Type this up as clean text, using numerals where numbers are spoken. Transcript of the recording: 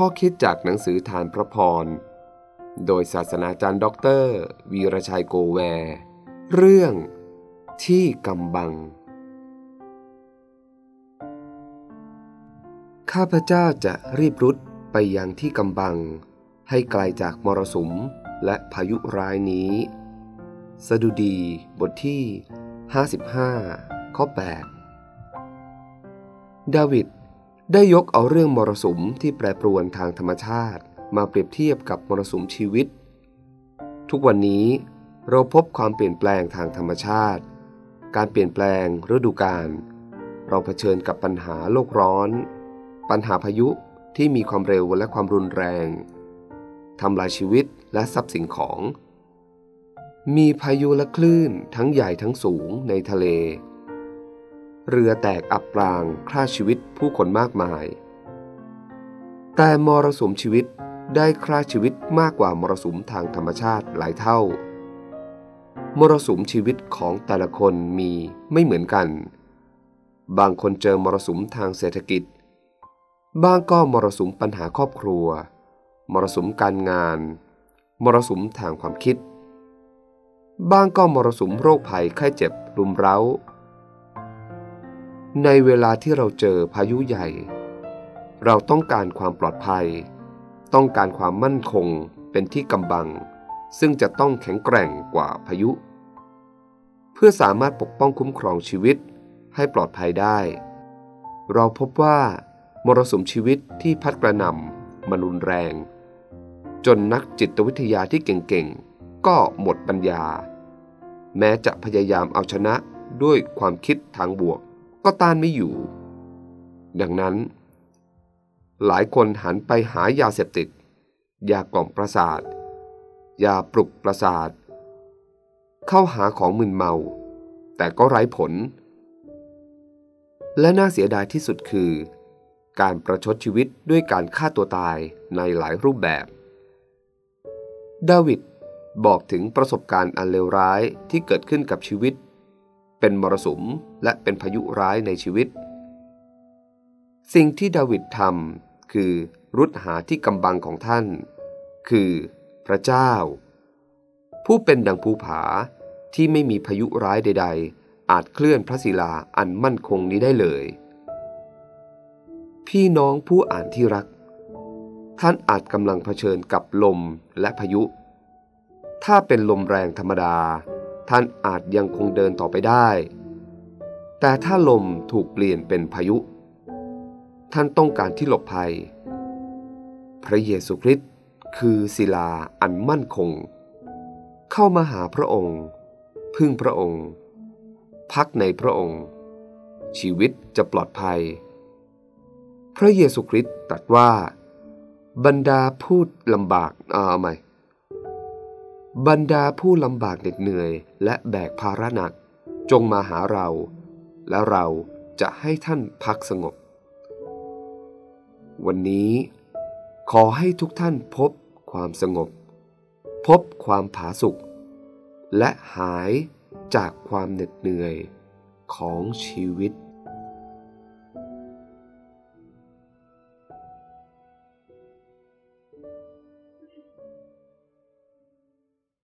ข้อคิดจากหนังสือทานพระพรโดยศาสนาจารย์ด็อกเตอร์วีรชัยโกแวร์เรื่องที่กำบังข้าพเจ้าจะรีบรุดไปยังที่กำบังให้ไกลจากมรสุมและพายุร้ายนี้สดุดีบทที่55ข้อ8ดาวิดได้ยกเอาเรื่องมรสุมที่แปรปรวนทางธรรมชาติมาเปรียบเทียบกับมรสุมชีวิตทุกวันนี้เราพบความเปลี่ยนแปลงทางธรรมชาติการเปลี่ยนแปลงฤดูกาลเราเผชิญกับปัญหาโลกร้อนปัญหาพายุที่มีความเร็วและความรุนแรงทำลายชีวิตและทรัพย์สินของมีพายุและคลื่นทั้งใหญ่ทั้งสูงในทะเลเรือแตกอับปางฆ่าชีวิตผู้คนมากมายแต่มรสุมชีวิตได้ฆ่าชีวิตมากกว่ามรสุมทางธรรมชาติหลายเท่ามรสุมชีวิตของแต่ละคนมีไม่เหมือนกันบางคนเจอมรสุมทางเศรษฐกิจบางก็มรสุมปัญหาครอบครัวมรสุมการงานมรสุมทางความคิดบางก็มรสุมโรคภัยไข้เจ็บรุมเร้าในเวลาที่เราเจอพายุใหญ่เราต้องการความปลอดภัยต้องการความมั่นคงเป็นที่กำบังซึ่งจะต้องแข็งแกร่งกว่าพายุเพื่อสามารถปกป้องคุ้มครองชีวิตให้ปลอดภัยได้เราพบว่ามรสุมชีวิตที่พัดกระหน่ำมันรุนแรงจนนักจิตวิทยาที่เก่งๆก็หมดปัญญาแม้จะพยายามเอาชนะด้วยความคิดทางบวกก็ต้านไม่อยู่ดังนั้นหลายคนหันไปหายาเสพติดยากล่อมประสาทยาปลุกประสาทเข้าหาของมึนเมาแต่ก็ไร้ผลและน่าเสียดายที่สุดคือการประชดชีวิตด้วยการฆ่าตัวตายในหลายรูปแบบดาวิดบอกถึงประสบการณ์อันเลวร้ายที่เกิดขึ้นกับชีวิตเป็นมรสุมและเป็นพายุร้ายในชีวิตสิ่งที่ดาวิดทำคือรุดหาที่กำบังของท่านคือพระเจ้าผู้เป็นดังภูผาที่ไม่มีพายุร้ายใดๆอาจเคลื่อนพระศิลาอันมั่นคงนี้ได้เลยพี่น้องผู้อ่านที่รักท่านอาจกำลังเผชิญกับลมและพายุถ้าเป็นลมแรงธรรมดาท่านอาจยังคงเดินต่อไปได้แต่ถ้าลมถูกเปลี่ยนเป็นพายุท่านต้องการที่หลบภัยพระเยซูคริสต์คือศิลาอันมั่นคงเข้ามาหาพระองค์พึ่งพระองค์พักในพระองค์ชีวิตจะปลอดภัยพระเยซูคริสต์ตรัสว่าบรรดาผู้ลำบากเหน็ดเหนื่อยและแบกภาระหนักจงมาหาเราและเราจะให้ท่านพักสงบวันนี้ขอให้ทุกท่านพบความสงบพบความผาสุกและหายจากความเหน็ดเหนื่อยของชีวิต